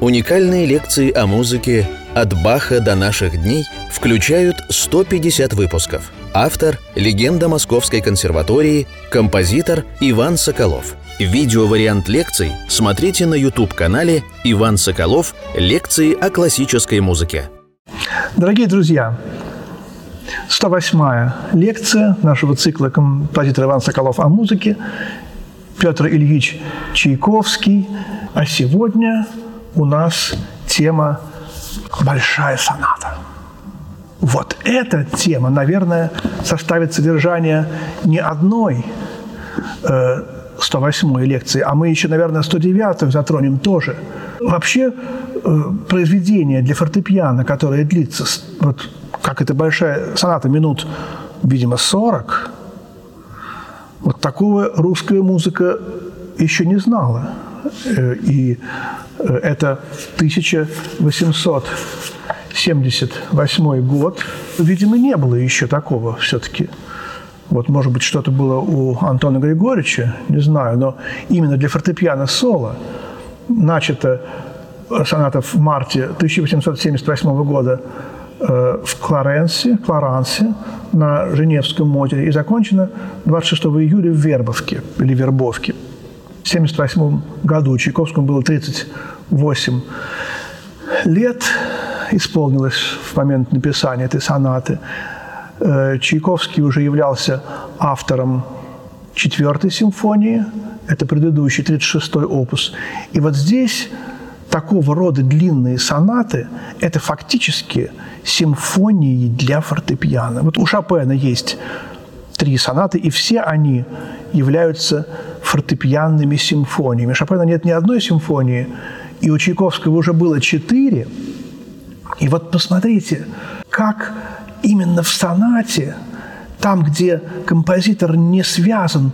Уникальные лекции о музыке «От Баха до наших дней» включают 150 выпусков. Автор – легенда Московской консерватории, композитор Иван Соколов. Видеовариант лекций смотрите на YouTube-канале «Иван Соколов. Лекции о классической музыке». Дорогие друзья, 108-я лекция нашего цикла «Композитор Иван Соколов о музыке», Петр Ильич Чайковский. А сегодня у нас тема «Большая соната». Вот эта тема, наверное, составит содержание не одной 108-й лекции, а мы еще, наверное, 109-ю затронем тоже. Вообще, произведение для фортепиано, которое длится, вот как эта большая соната, минут, видимо, 40, вот такого русская музыка еще не знала. И это 1878 год. Видимо, не было еще такого все-таки. Вот, может быть, что-то было у Антона Григорьевича, не знаю, но именно для фортепиано соло начата соната в марте 1878 года в Кларенсе на Женевском модере и закончена 26 июля в Вербовке или Вербовке. В 1978 году Чайковскому было 38 лет, исполнилось в момент написания этой сонаты. Чайковский уже являлся автором 4-й симфонии, это предыдущий, 36-й опус. И вот здесь такого рода длинные сонаты – это фактически симфонии для фортепиано. Вот у Шопена есть 3 сонаты, и все они являются фортепианными симфониями. У Шопена нет ни одной симфонии, и у Чайковского уже было 4. И вот посмотрите, как именно в сонате, там, где композитор не связан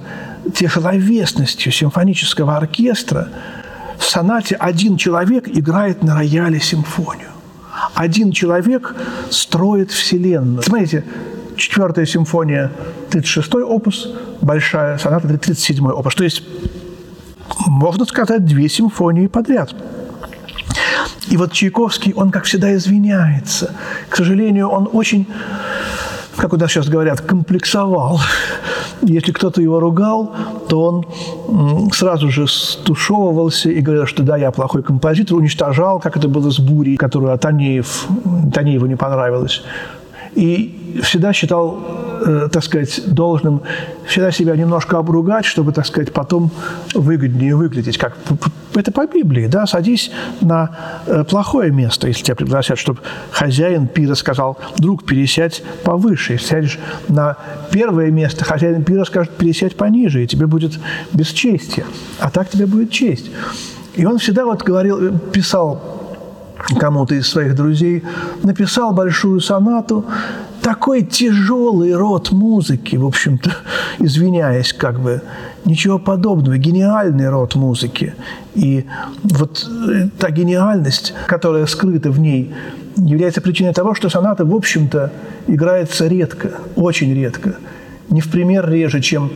тяжеловесностью симфонического оркестра, в сонате один человек играет на рояле симфонию. Один человек строит вселенную. Смотрите, 4-я симфония, 36-й опус, большая соната, 37-й опус. То есть, можно сказать, 2 симфонии подряд. И вот Чайковский, он, как всегда, извиняется. К сожалению, он очень, как у нас сейчас говорят, комплексовал. Если кто-то его ругал, то он сразу же стушевывался и говорил, что да, я плохой композитор, уничтожал, как это было с «Бурей», которую Атанееву не понравилось. И всегда считал, так сказать, должным всегда себя немножко обругать, чтобы, так сказать, потом выгоднее выглядеть. Как это по Библии, да? Садись на плохое место, если тебя пригласят, чтобы хозяин пира сказал: друг, пересядь повыше. Если сядешь на первое место, хозяин пира скажет: пересядь пониже, и тебе будет бесчестие. А так тебе будет честь. И он всегда вот говорил, писал кому-то из своих друзей, написал большую сонату, такой тяжелый род музыки, в общем-то, извиняясь, как бы, ничего подобного, гениальный род музыки. И вот та гениальность, которая скрыта в ней, является причиной того, что соната, в общем-то, играется редко, очень редко, не в пример реже, чем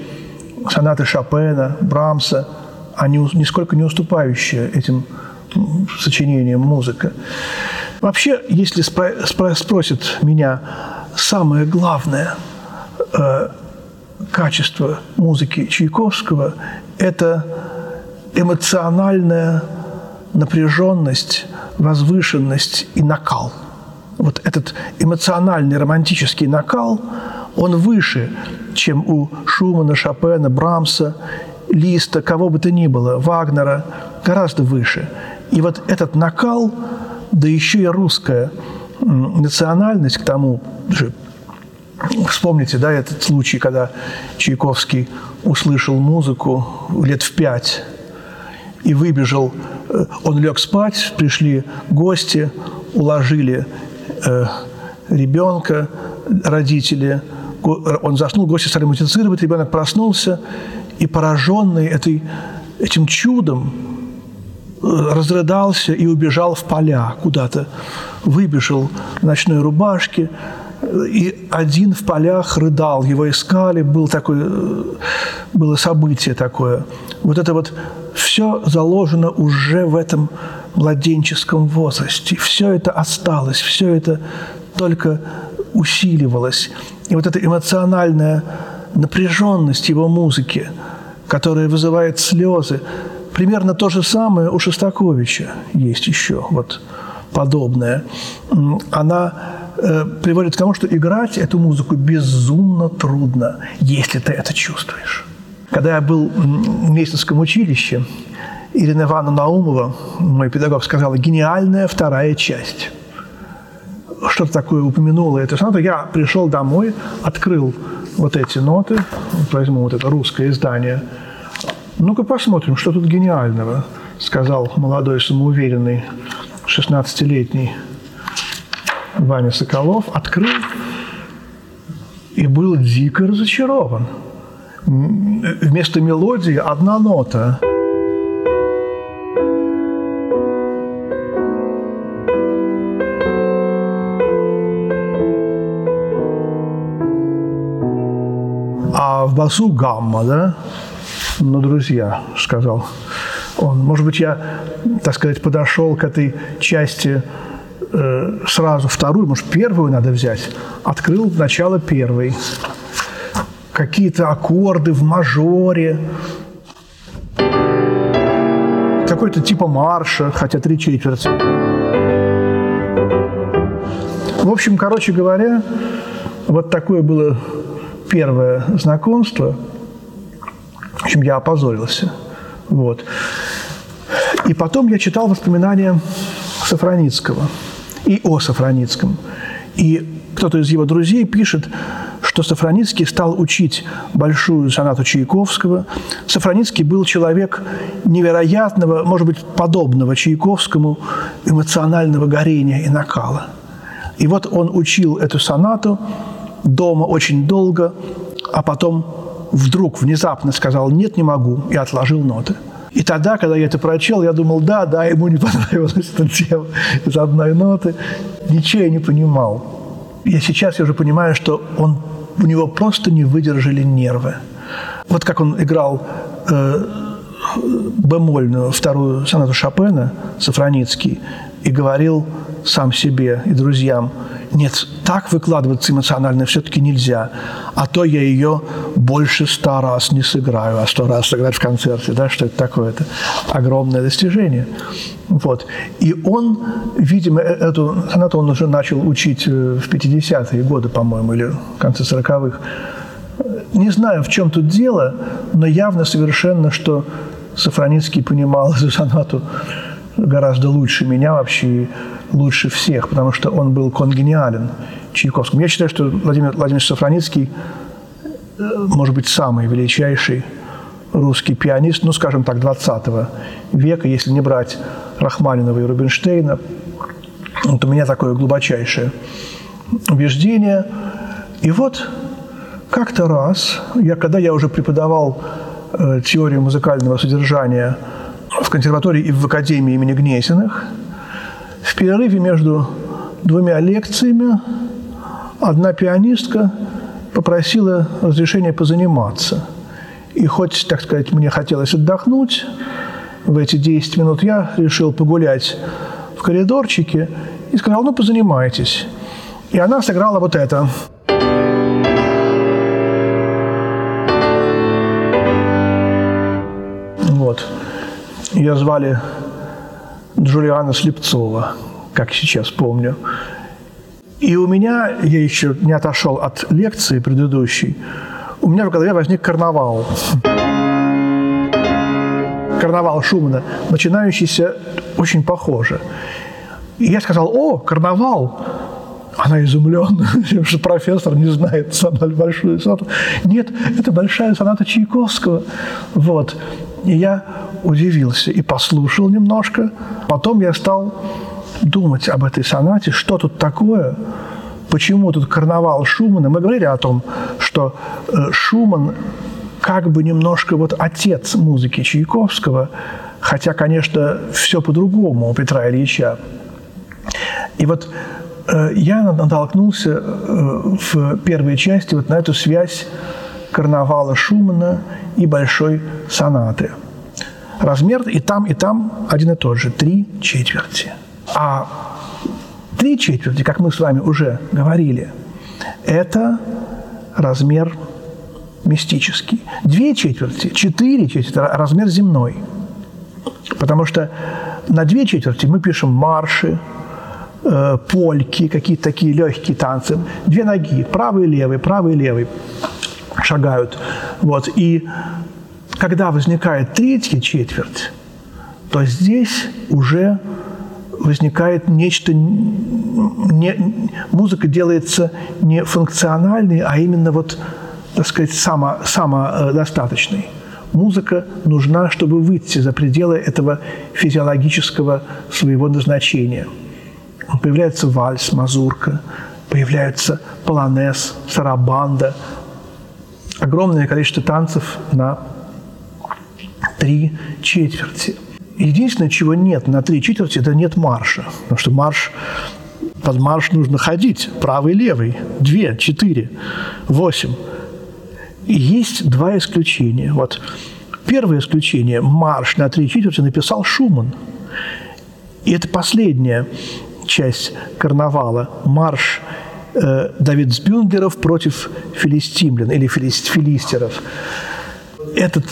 сонаты Шопена, Брамса, они нисколько не уступающие этим сочинением музыка. Вообще, если спросят меня самое главное качество музыки Чайковского, это эмоциональная напряженность, возвышенность и накал. Вот этот эмоциональный романтический накал, он выше, чем у Шумана, Шопена, Брамса, Листа, кого бы то ни было, Вагнера, гораздо выше. И вот этот накал, да еще и русская национальность к тому же. Вспомните, да, этот случай, когда Чайковский услышал музыку лет в 5 и выбежал. Он лег спать, пришли гости, уложили ребенка, родители. Он заснул, гости стали музицировать, ребенок проснулся и, пораженный этим чудом, разрыдался и убежал в поля куда-то. Выбежал в ночной рубашке, и один в полях рыдал, его искали, было событие такое. Вот это вот все заложено уже в этом младенческом возрасте. Все это осталось, все это только усиливалось. И вот эта эмоциональная напряженность его музыки, которая вызывает слезы, примерно то же самое у Шостаковича есть еще, вот подобное. Она приводит к тому, что играть эту музыку безумно трудно, если ты это чувствуешь. Когда я был в Местницком училище, Ирина Ивановна Наумова, мой педагог, сказала: «Гениальная вторая часть». Что-то такое упомянуло эту сонату. Я пришел домой, открыл вот эти ноты, возьму вот это русское издание. «Ну-ка посмотрим, что тут гениального», – сказал молодой, самоуверенный, 16-летний Ваня Соколов, открыл и был дико разочарован. Вместо мелодии одна нота. А в басу гамма, да? «Ну, друзья», – сказал он, – «может быть, я, так сказать, подошел к этой части сразу вторую, может, первую надо взять?» Открыл начало первой. Какие-то аккорды в мажоре, какой-то типа марша, хотя 3/4. В общем, короче говоря, вот такое было первое знакомство. В общем, я опозорился. Вот. И потом я читал воспоминания Софроницкого и о Софроницком. И кто-то из его друзей пишет, что Софроницкий стал учить большую сонату Чайковского. Софроницкий был человек невероятного, может быть, подобного Чайковскому эмоционального горения и накала. И вот он учил эту сонату дома очень долго, а потом вдруг внезапно сказал: «Нет, не могу», и отложил ноты. И тогда, когда я это прочел, я думал: да, ему не понравилась эта тема из одной ноты. Ничего я не понимал. И сейчас я уже понимаю, что у него просто не выдержали нервы. Вот как он играл бемольную вторую сонату Шопена, Софроницкий, и говорил сам себе и друзьям: «Нет, так выкладываться эмоционально все-таки нельзя, а то я ее больше 100 раз не сыграю, а 100 раз сыграть в концерте, да, что это такое-то? Огромное достижение». Вот. И он, видимо, эту сонату он уже начал учить в 50-е годы, по-моему, или в конце 40-х. Не знаю, в чем тут дело, но явно совершенно, что Софроницкий понимал эту сонату гораздо лучше меня вообще, лучше всех, потому что он был конгениален Чайковскому. Я считаю, что Владимир Владимирович Софроницкий, может быть, самый величайший русский пианист, ну, скажем так, 20 века, если не брать Рахманинова и Рубинштейна. Вот у меня такое глубочайшее убеждение. И вот как-то раз, когда я уже преподавал теорию музыкального содержания в консерватории и в академии имени Гнесиных, в перерыве между двумя лекциями одна пианистка попросила разрешения позаниматься. И хоть, так сказать, мне хотелось отдохнуть в эти 10 минут, я решил погулять в коридорчике и сказал: «Ну, позанимайтесь». И она сыграла вот это. Вот. Ее звали Джулиана Слепцова, как сейчас помню. И у меня, я еще не отошел от лекции предыдущей, у меня в голове возник карнавал. Карнавал Шумана, начинающийся очень похоже. И я сказал: «О, карнавал!» Она изумлена, что профессор не знает сонату, большую сонату. Нет, это большая соната Чайковского. Вот. И я удивился и послушал немножко. Потом я стал думать об этой сонате, что тут такое, почему тут карнавал Шумана. Мы говорили о том, что Шуман как бы немножко вот отец музыки Чайковского, хотя, конечно, все по-другому у Петра Ильича. И вот я натолкнулся в первой части вот на эту связь карнавала Шумана и большой сонаты. Размер и там один и тот же – 3/4. А 3/4, как мы с вами уже говорили, это размер мистический. 2/4, 4/4 – размер земной. Потому что на 2/4 мы пишем марши, польки, какие-то такие легкие танцы. Две ноги, правый и левый шагают. Вот. И когда возникает 3/4, то здесь уже возникает нечто, музыка делается не функциональной, а именно вот, так сказать, самодостаточной. Музыка нужна, чтобы выйти за пределы этого физиологического своего назначения. Появляется вальс, мазурка, появляется полонез, сарабанда. Огромное количество танцев на 3/4. Единственное, чего нет на 3/4, это нет марша. Потому что под марш нужно ходить. Правый, левый. 2, 4, 8. И есть два исключения. Вот первое исключение – марш на 3/4 написал Шуман. И это последняя часть карнавала – марш Давидсбюндеров против филистимлян или филистеров. Этот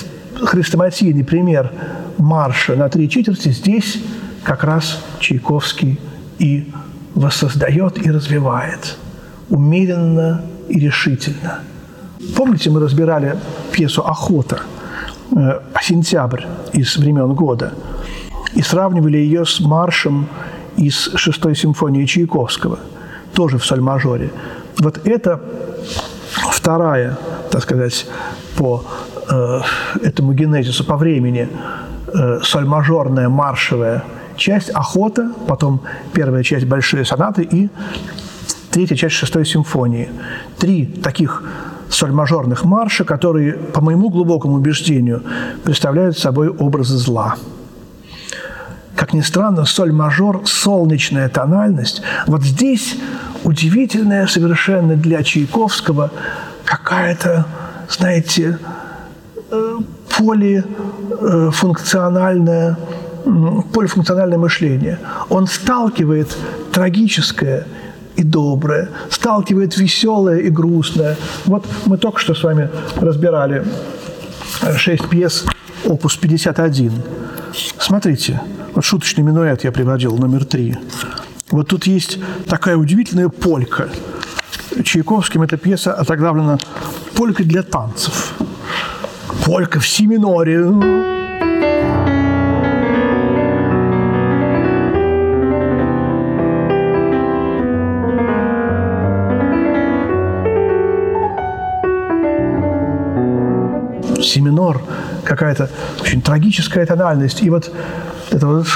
хрестоматийный пример марша на 3/4 здесь как раз Чайковский и воссоздает, и развивает умеренно и решительно. Помните, мы разбирали пьесу «Охота», «Сентябрь» из «Времен года» и сравнивали ее с маршем из 6-й симфонии Чайковского, тоже в соль-мажоре. Вот это вторая, так сказать, по этому генезису, по времени, соль-мажорная маршевая часть «Охота», потом первая часть «Большие сонаты» и третья часть 6-й симфонии. Три таких соль-мажорных марша, которые, по моему глубокому убеждению, представляют собой образы зла. Как ни странно, соль-мажор, солнечная тональность. Вот здесь удивительная совершенно для Чайковского какая-то, знаете, полифункциональное мышление. Он сталкивает трагическое и доброе, сталкивает веселое и грустное. Вот мы только что с вами разбирали 6 пьес, опус 51. Смотрите, вот шуточный минуэт я приводил, номер 3. Вот тут есть такая удивительная полька. Чайковским эта пьеса отогравлена «Полька для танцев». Полька в си миноре. Си минор, какая-то очень трагическая тональность. И вот эта вот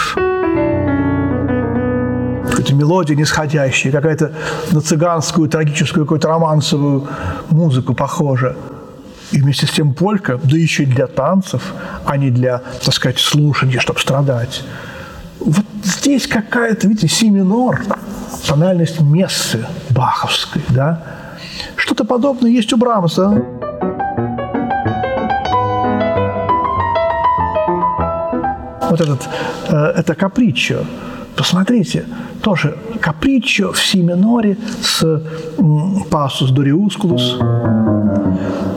мелодия нисходящая, какая-то на цыганскую, трагическую, какую-то романсовую музыку похожа. И вместе с тем полька, да еще и для танцев, а не для, так сказать, слушания, чтобы страдать. Вот здесь какая-то, видите, си минор, тональность мессы баховской, да? Что-то подобное есть у Брамса. Вот это капричо. Посмотрите, тоже капричо в си миноре с пассус дориускулус.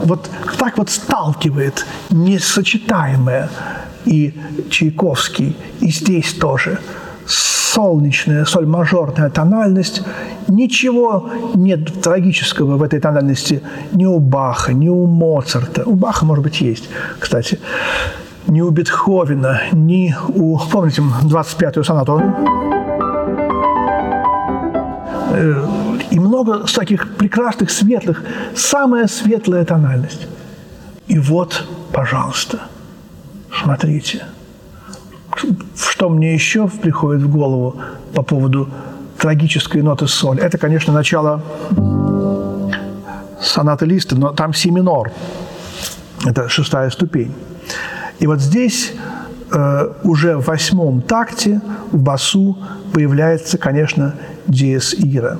Вот так вот сталкивает несочетаемое и Чайковский, и здесь тоже солнечная, соль-мажорная тональность. Ничего нет трагического в этой тональности ни у Баха, ни у Моцарта. У Баха, может быть, есть, кстати. Ни у Бетховена, ни у... Помните 25-ю сонату? И много таких прекрасных, светлых. Самая светлая тональность. И вот, пожалуйста, смотрите, что мне еще приходит в голову по поводу трагической ноты соль. Это, конечно, начало сонаты Листа, но там си минор. Это 6-я ступень. И вот здесь уже в 8-м такте в басу появляется, конечно, диез ира.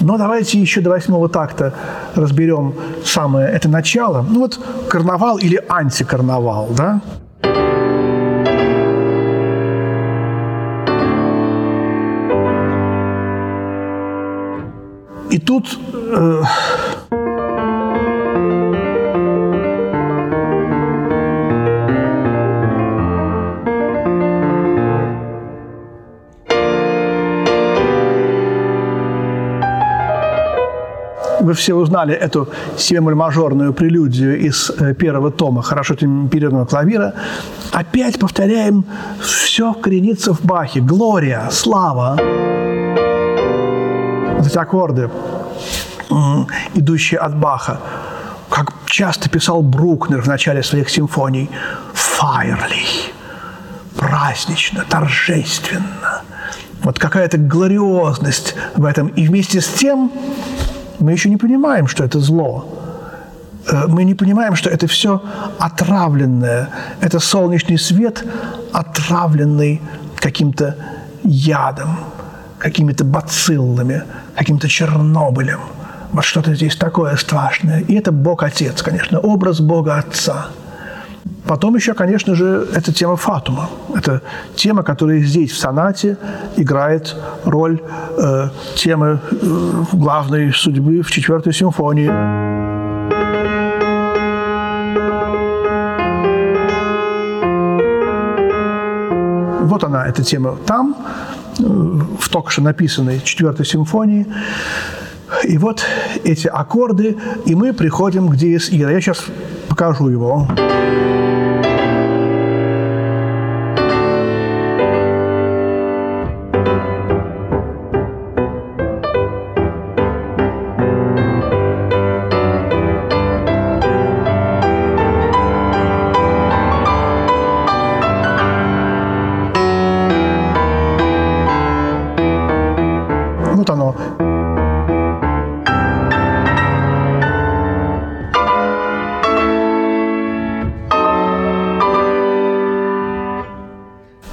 Но давайте еще до 8-го такта разберем самое это начало. Ну вот карнавал или антикарнавал, да? И тут... Вы все узнали эту семимоль-мажорную прелюдию из первого тома хорошо темперированного клавира. Опять повторяем, все коренится в Бахе. Глория, слава. Вот эти аккорды, идущие от Баха, как часто писал Брукнер в начале своих симфоний, файерли, празднично, торжественно. Вот какая-то глориозность в этом. И вместе с тем... мы еще не понимаем, что это зло. Мы не понимаем, что это все отравленное. Это солнечный свет, отравленный каким-то ядом, какими-то бациллами, каким-то Чернобылем. Вот что-то здесь такое страшное. И это Бог-Отец, конечно, образ Бога-Отца. Потом еще, конечно же, это тема фатума. Это тема, которая здесь, в сонате, играет роль темы главной судьбы в 4-й симфонии. Вот она, эта тема там, в только что написанной 4-й симфонии. И вот эти аккорды, и мы приходим к диез ира. Я сейчас покажу его.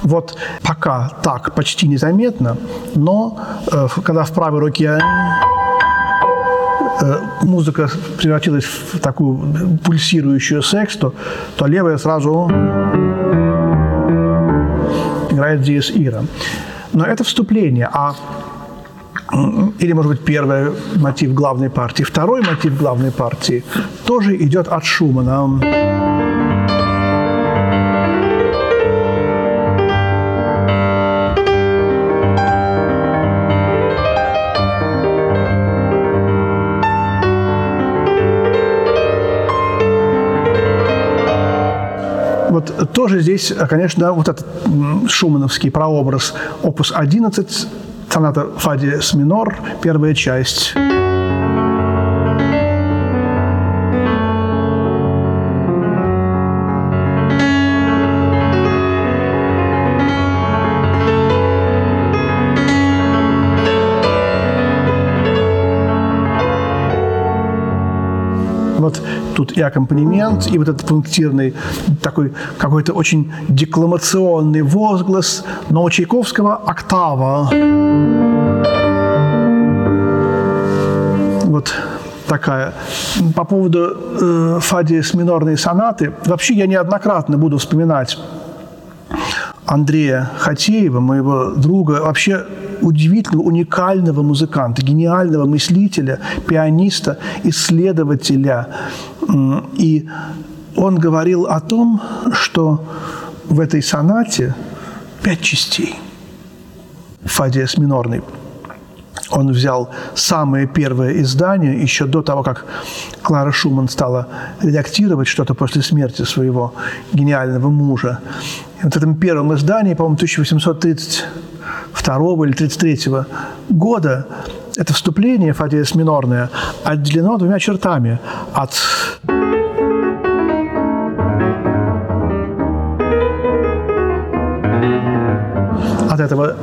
Вот пока так почти незаметно, но когда в правой руке музыка превратилась в такую пульсирующую сексту, то левая сразу играет диез ира. Но это вступление, или, может быть, первый мотив главной партии, второй мотив главной партии тоже идет от Шумана. Вот тоже здесь, конечно, вот этот шумановский прообраз, опус 11, соната фа диез минор, первая часть. Вот тут и аккомпанемент, и вот этот пунктирный такой какой-то очень декламационный возглас, но у Чайковского октава. Вот такая. По поводу фа диез минорной сонаты, вообще я неоднократно буду вспоминать Андрея Хатеева, моего друга, вообще удивительного, уникального музыканта, гениального мыслителя, пианиста, исследователя. И он говорил о том, что в этой сонате 5 частей фа диез минорной. Он взял самое первое издание, еще до того, как Клара Шуман стала редактировать что-то после смерти своего гениального мужа. И вот в этом первом издании, по-моему, 1832 или 1833 года, это вступление фа диез минорное отделено двумя чертами от... этого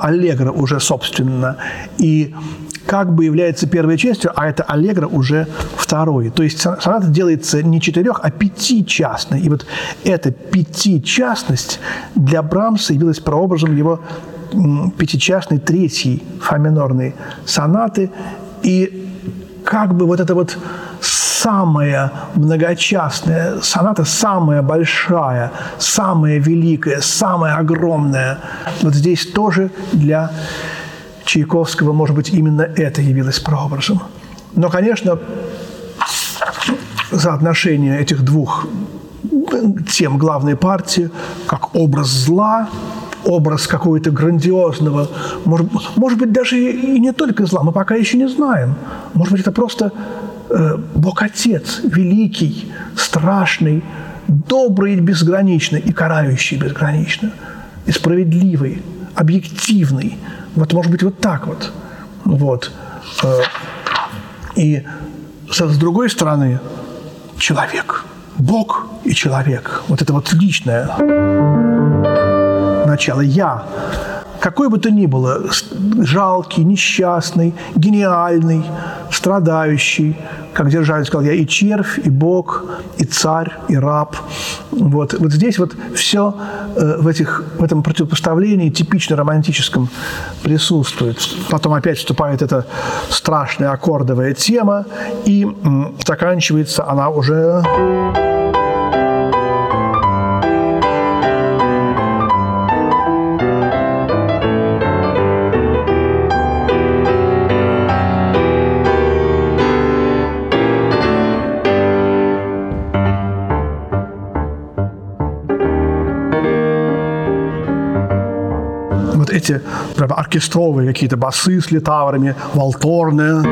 аллегро уже собственно. И как бы является первой частью, а это аллегро уже второй. То есть соната делается не четырех, а пятичастной. И вот эта пятичастность для Брамса явилась прообразом его пятичастной третьей фа-минорной сонаты. И как бы вот это вот самая многочастная соната, самая большая, самая великая, самая огромная. Вот здесь тоже для Чайковского, может быть, именно это явилось прообразом. Но, конечно, соотношение этих двух тем главной партии, как образ зла, образ какого-то грандиозного, может быть, даже и не только зла, мы пока еще не знаем. Может быть, это просто Бог-Отец, великий, страшный, добрый безграничный и карающий безгранично, и справедливый, объективный. Вот, может быть, вот так вот. Вот. И с другой стороны, человек. Бог и человек. Вот это вот личное начало «я». Какой бы то ни было, жалкий, несчастный, гениальный, страдающий, как Державин сказал, я и червь, и бог, и царь, и раб. Вот здесь вот все в этом противопоставлении типично романтическом присутствует. Потом опять вступает эта страшная аккордовая тема, и заканчивается она уже... Эти прямо оркестровые какие-то басы с литаврами, валторны.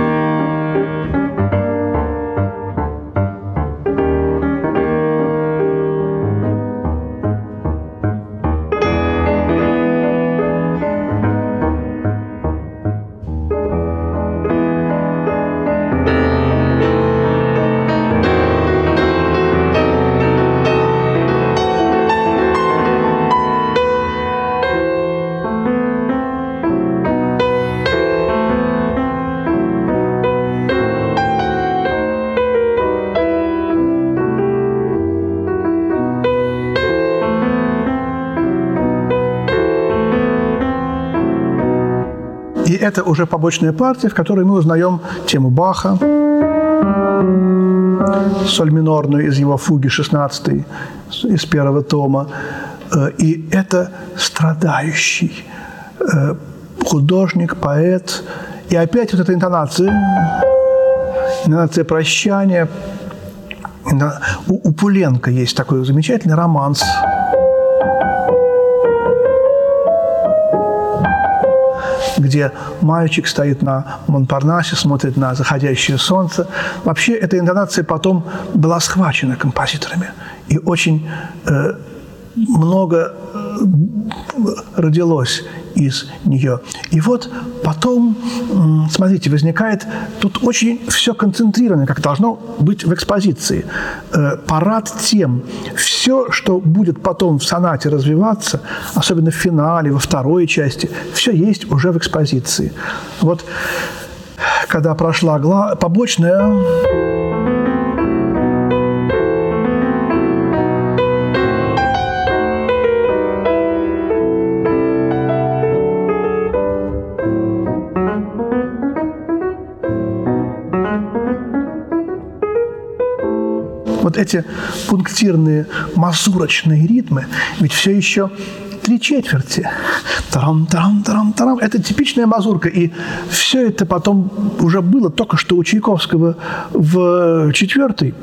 Это уже побочная партия, в которой мы узнаем тему Баха, соль минорную из его фуги 16-й, из первого тома. И это страдающий художник, поэт. И опять вот эта интонация прощания. У Пуленко есть такой замечательный романс. Где мальчик стоит на Монпарнасе, смотрит на заходящее солнце. Вообще эта интонация потом была схвачена композиторами. И очень много родилось из нее. И вот потом, смотрите, возникает... Тут очень все концентрировано, как должно быть в экспозиции. Парад тем. Все, что будет потом в сонате развиваться, особенно в финале, во второй части, все есть уже в экспозиции. Вот когда прошла побочная... Вот эти пунктирные мазурочные ритмы, ведь все еще три четверти. Тарам-тарам-тарам-тарам. Это типичная мазурка. И все это потом уже было только что у Чайковского в 4-й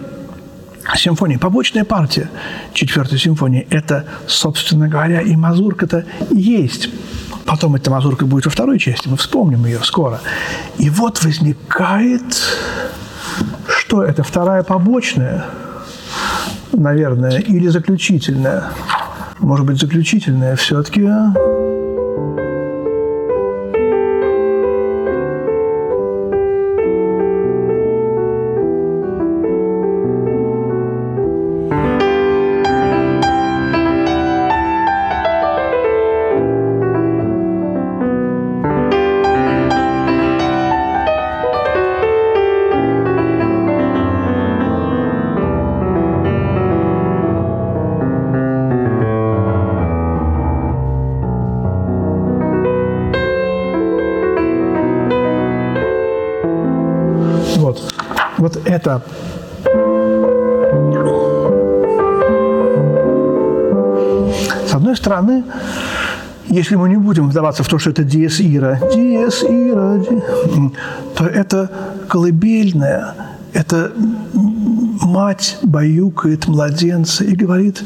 симфонии. Побочная партия 4-й симфонии. Это, собственно говоря, и мазурка-то есть. Потом эта мазурка будет во второй части. Мы вспомним ее скоро. И вот возникает... Что это? Вторая побочная? Наверное, или заключительная. Может быть, заключительная все-таки. вот это... С одной стороны, если мы не будем вдаваться в то, что это диез ира, то это колыбельная, это мать баюкает младенца и говорит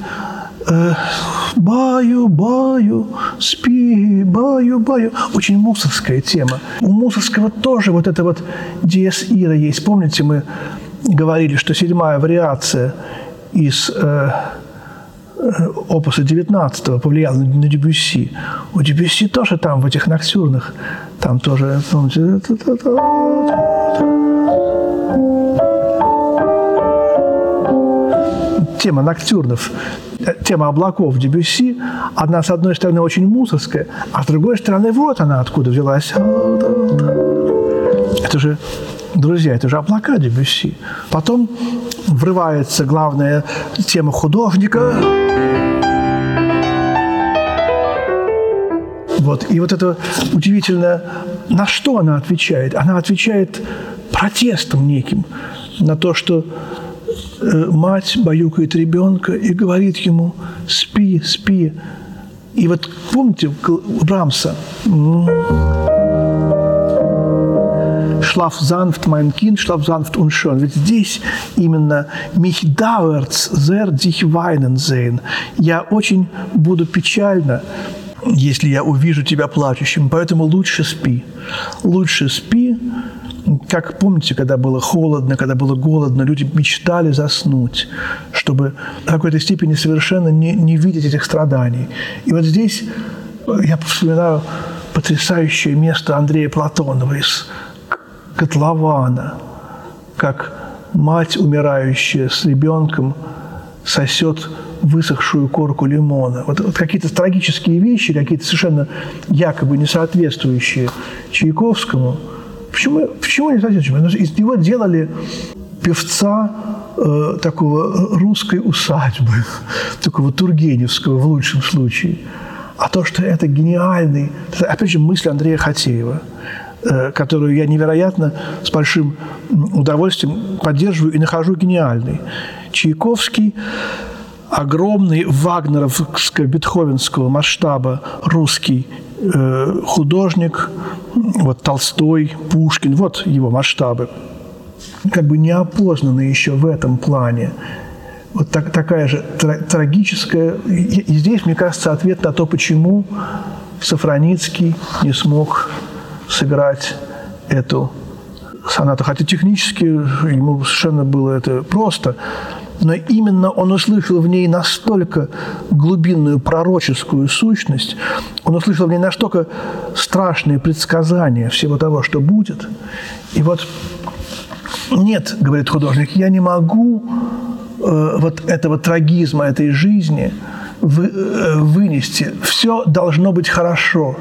«баю, баю, спи, баю, баю». Очень мусоргская тема. У Мусоргского тоже вот это вот диез ира есть. Помните, мы говорили, что седьмая вариация из опуса 19-го повлияла на Дебюсси. У Дебюсси тоже там, в этих ноктюрнах, там тоже, помните, тема ноктюрнов, тема облаков Дебюсси, одна, с одной стороны, очень мусоргская, а с другой стороны, вот она откуда взялась. Это же, друзья, это же облака Дебюсси. Потом врывается главная тема художника. Вот. И вот это удивительно, на что она отвечает? Она отвечает протестом неким на то, что мать баюкает ребенка и говорит ему «спи, спи». И вот помните у Брамса? Schlafsanft mein Kind, schlafsanft und schön. Ведь здесь именно mich dauert sehr dich weinen sehen. Я очень буду печальна, если я увижу тебя плачущим, поэтому лучше спи. Лучше спи. Как помните, когда было холодно, когда было голодно, люди мечтали заснуть, чтобы в какой-то степени совершенно не видеть этих страданий. И вот здесь я вспоминаю потрясающее место Андрея Платонова из Котлована, как мать, умирающая с ребенком, сосет высохшую корку лимона. Вот какие-то трагические вещи, какие-то совершенно якобы не соответствующие Чайковскому. Почему не соответствующие? Ну, из него делали певца такого русской усадьбы, такого тургеневского в лучшем случае. А то, что это гениальный... Опять же, мысль Андрея Хатеева, которую я невероятно с большим удовольствием поддерживаю и нахожу гениальной. Чайковский, огромный вагнеровско-бетховенского масштаба русский художник, вот Толстой, Пушкин, вот его масштабы, как бы неопознанные еще в этом плане. Вот такая же трагическая... И здесь, мне кажется, ответ на то, почему Софроницкий не смог... сыграть эту сонату. Хотя технически ему совершенно было это просто, но именно он услышал в ней настолько глубинную пророческую сущность, он услышал в ней настолько страшные предсказания всего того, что будет. И вот нет, говорит художник, я не могу вот этого трагизма, этой жизни вынести. Все должно быть хорошо.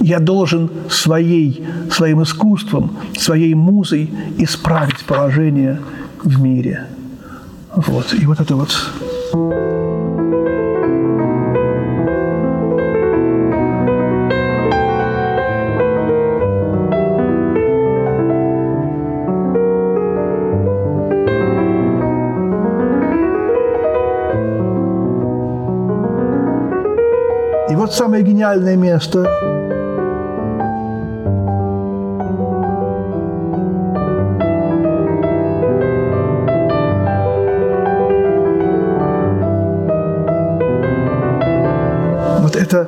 Я должен своим искусством, своей музой исправить положение в мире. Вот. И вот это вот... И вот самое гениальное место... Это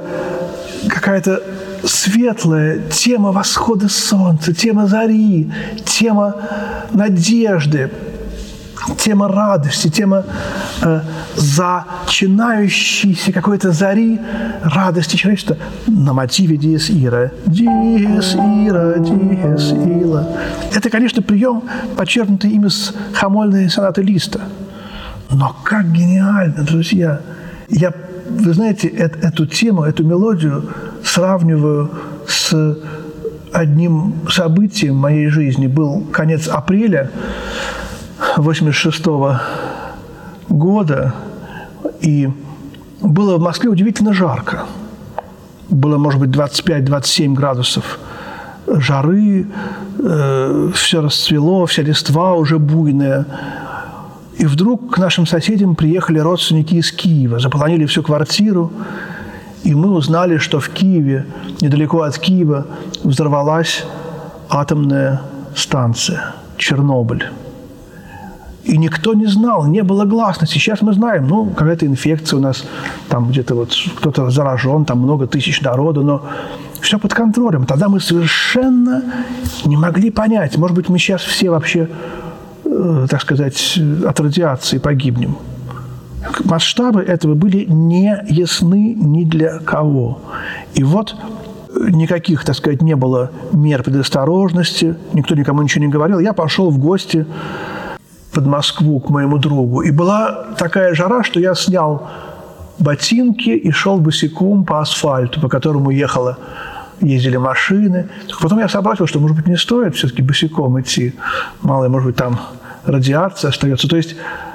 какая-то светлая тема восхода солнца, тема зари, тема надежды, тема радости, тема зачинающейся какой-то зари радости человечества на мотиве диез ира. Диез ира, диез ира. Это, конечно, прием, подчеркнутый им из хомольной сонаты Листа. Но как гениально, друзья! Вы знаете, эту тему, эту мелодию сравниваю с одним событием моей жизни. Был конец апреля 1986 года, и было в Москве удивительно жарко. Было, может быть, 25-27 градусов. жары, все расцвело, вся листва уже буйная. И вдруг к нашим соседям приехали родственники из Киева, заполонили всю квартиру, и мы узнали, что в Киеве, недалеко от Киева, взорвалась атомная станция «Чернобыль». И никто не знал, не было гласности. Сейчас мы знаем, ну, какая-то инфекция у нас, там где-то вот кто-то заражен, там много тысяч народу, но все под контролем. Тогда мы совершенно не могли понять. Может быть, мы сейчас все вообще, так сказать, от радиации погибнем. Масштабы этого были не ясны ни для кого. И вот никаких, так сказать, не было мер предосторожности, никто никому ничего не говорил. Я пошел в гости под Москву к моему другу. И была такая жара, что я снял ботинки и шел босиком по асфальту, по которому ездили машины. Потом я сообразил, что, может быть, не стоит все-таки босиком идти. Мало ли, может быть, там радиация остается. То есть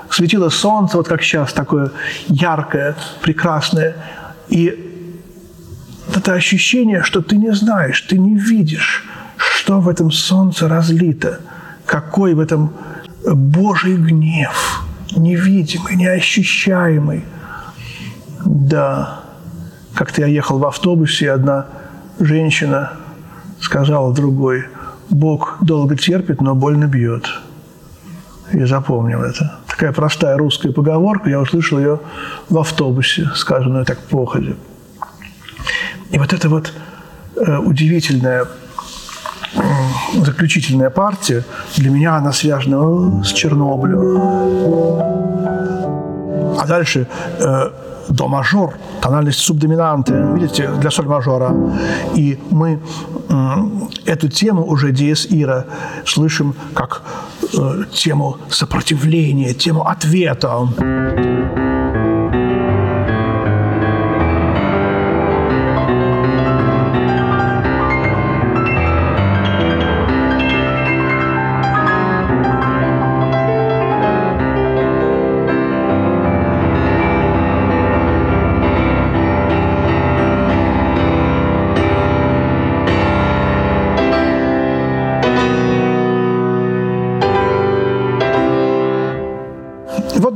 светило солнце, вот как сейчас, такое яркое, прекрасное. И это ощущение, что ты не знаешь, ты не видишь, что в этом солнце разлито, какой в этом Божий гнев, невидимый, неощущаемый. Да, как-то я ехал в автобусе, и одна женщина сказала другой: «Бог долго терпит, но больно бьет». И запомнил это. Такая простая русская поговорка, я услышал ее в автобусе, сказанную так походе. И вот эта вот удивительная заключительная партия, для меня она связана с Чернобылем. А дальше до мажор, тональность субдоминанты, видите, для соль мажора. И мы эту тему уже диез ира слышим как тему сопротивления, тему ответа.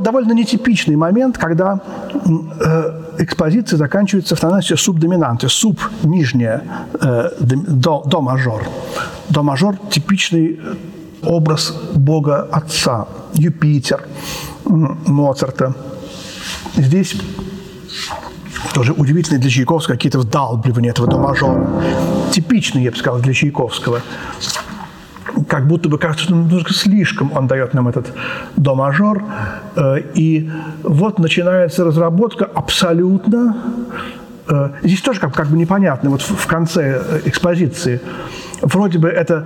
Довольно нетипичный момент, когда экспозиция заканчивается в тональности субдоминанты. Суб – нижняя, до мажор. До мажор – типичный образ Бога Отца, Юпитер, Моцарта. Здесь тоже удивительные для Чайковского какие-то вдалбливания этого до мажора. Типичный, я бы сказал, для Чайковского. Как будто бы кажется, что немножко слишком он дает нам этот до-мажор. И вот начинается разработка абсолютно. Здесь тоже как бы непонятно, вот в конце экспозиции. Вроде бы это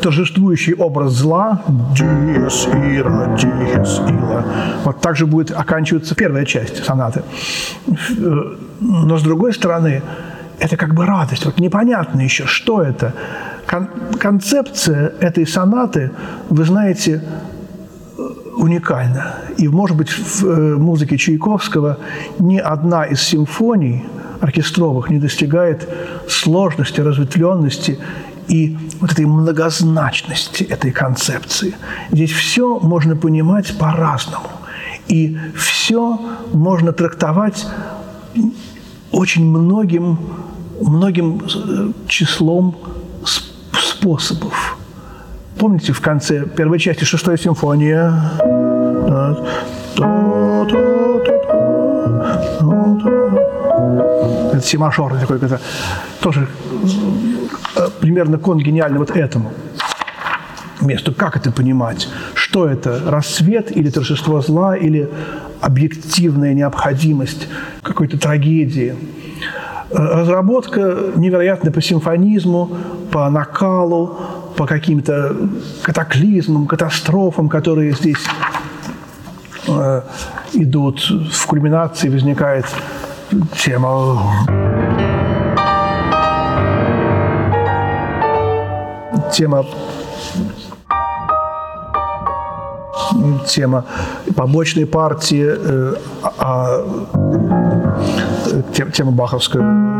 торжествующий образ зла. Диез ира, диез ира. Вот так же будет оканчиваться первая часть сонаты. Но с другой стороны, это как бы радость. Вот непонятно еще, что это. Концепция этой сонаты, вы знаете, уникальна. И, может быть, в музыке Чайковского ни одна из симфоний оркестровых не достигает сложности, разветвленности и вот этой многозначности этой концепции. Здесь все можно понимать по-разному. И все можно трактовать очень многим числом способов. Помните, в конце первой части 6-я симфония? Это си мажор такой, это тоже примерно конгениально вот этому месту. Как это понимать? Что это? Рассвет или торжество зла, или объективная необходимость какой-то трагедии? Разработка невероятная по симфонизму, по накалу, по каким-то катаклизмам, катастрофам, которые здесь идут. В кульминации возникает тема. Тема побочной партии, тема баховская.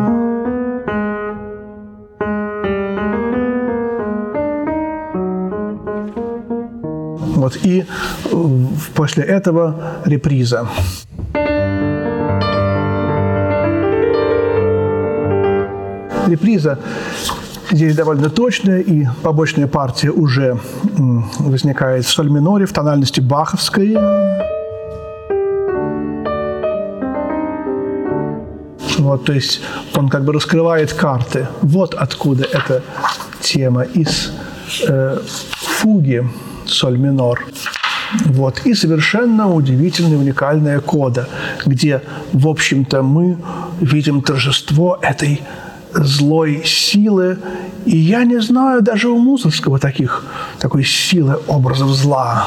Вот, и после этого реприза. Реприза здесь довольно точная, и побочная партия уже возникает в соль миноре, в тональности баховской. Вот, то есть он как бы раскрывает карты. Вот откуда эта тема из фуги соль минор. Вот. И совершенно удивительная, уникальная кода, где, в общем-то, мы видим торжество этой злой силы. И я не знаю даже у Мусоргского такой силы образов зла.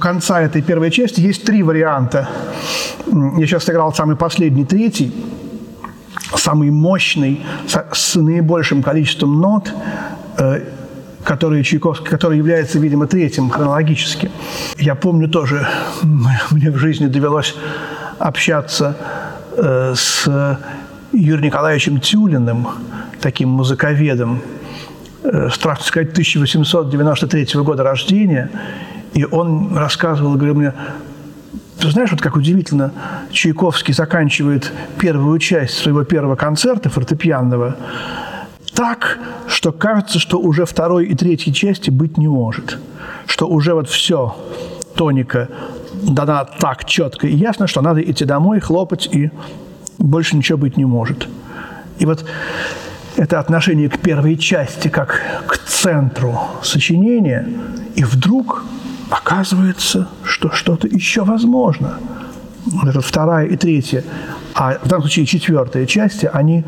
Конца этой первой части есть три варианта. Я сейчас сыграл самый последний, третий, самый мощный, с наибольшим количеством нот, который является, видимо, третьим хронологически. Я помню тоже, мне в жизни довелось общаться с Юрием Николаевичем Тюлиным, таким музыковедом, страшно сказать, 1893 года рождения. И он рассказывал, говорил мне: ты знаешь, вот как удивительно, Чайковский заканчивает первую часть своего первого концерта фортепианного так, что кажется, что уже второй и третьей части быть не может, что уже вот все, тоника дана так четко и ясно, что надо идти домой, хлопать, и больше ничего быть не может. И вот это отношение к первой части как к центру сочинения, и вдруг оказывается, что что-то еще возможно. Это вторая и третья, а в данном случае четвертая части, они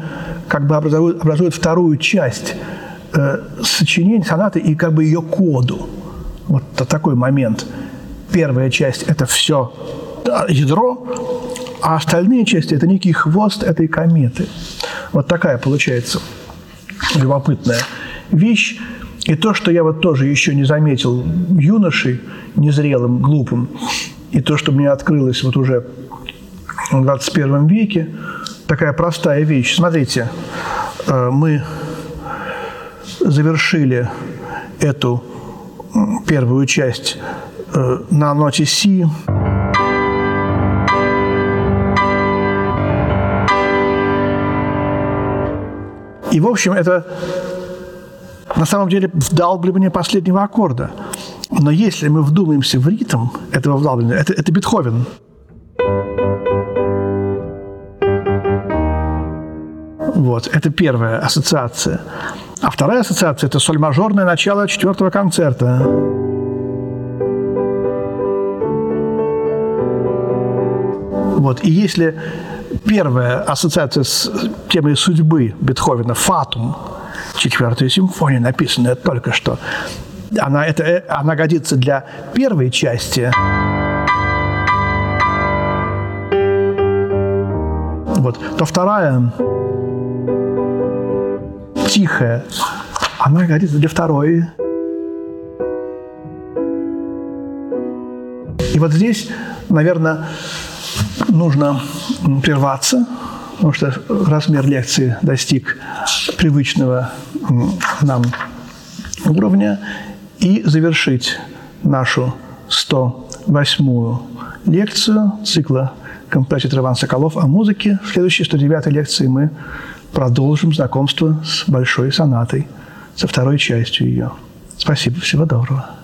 как бы образуют вторую часть сочинения, сонаты и как бы ее коду. Вот такой момент. Первая часть – это все ядро, а остальные части – это некий хвост этой кометы. Вот такая получается любопытная вещь. И то, что я вот тоже еще не заметил юношей, незрелым, глупым, и то, что мне открылось вот уже в 21 веке, такая простая вещь. Смотрите, мы завершили эту первую часть на ноте Си. И, в общем, это... на самом деле вдалбливание последнего аккорда. Но если мы вдумаемся в ритм этого вдалбливания, это Бетховен. Вот, это первая ассоциация. А вторая ассоциация – это соль-мажорное начало четвертого концерта. Вот, и если первая ассоциация с темой судьбы Бетховена – фатум, четвертая симфония, написанная только что, она годится для первой части. Вот. То вторая, тихая, она годится для второй. И вот здесь, наверное, нужно прерваться, потому что размер лекции достиг привычного нам уровня, и завершить нашу 108-ю лекцию цикла «Композитор Иван Соколов о музыке». В следующей 109-й лекции мы продолжим знакомство с большой сонатой, со второй частью ее. Спасибо, всего доброго.